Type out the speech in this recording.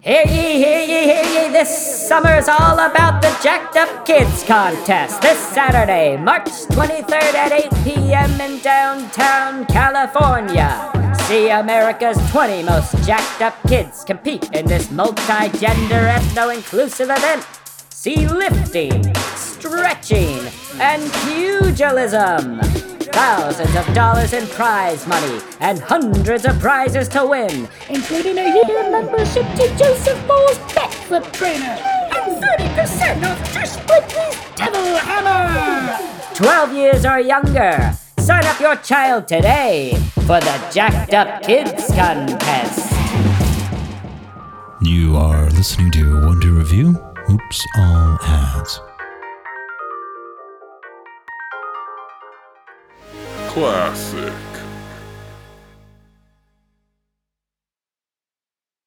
Hear ye, hear ye, hear ye, this summer's all about the Jacked Up Kids Contest. This Saturday, March 23rd at 8 p.m. in downtown California. See America's 20 most jacked up kids compete in this multi-gender, ethno-inclusive event. See lifting, stretching, and pugilism. Thousands of dollars in prize money and hundreds of prizes to win, including a year membership to Joseph Ball's Batflip Trainer and 30% off Josh Blakely's Devil Hammer! 12 years or younger, sign up your child today for the Jacked Up Kids Contest. You are listening to Wonder Review, Oops, All Ads. Classic.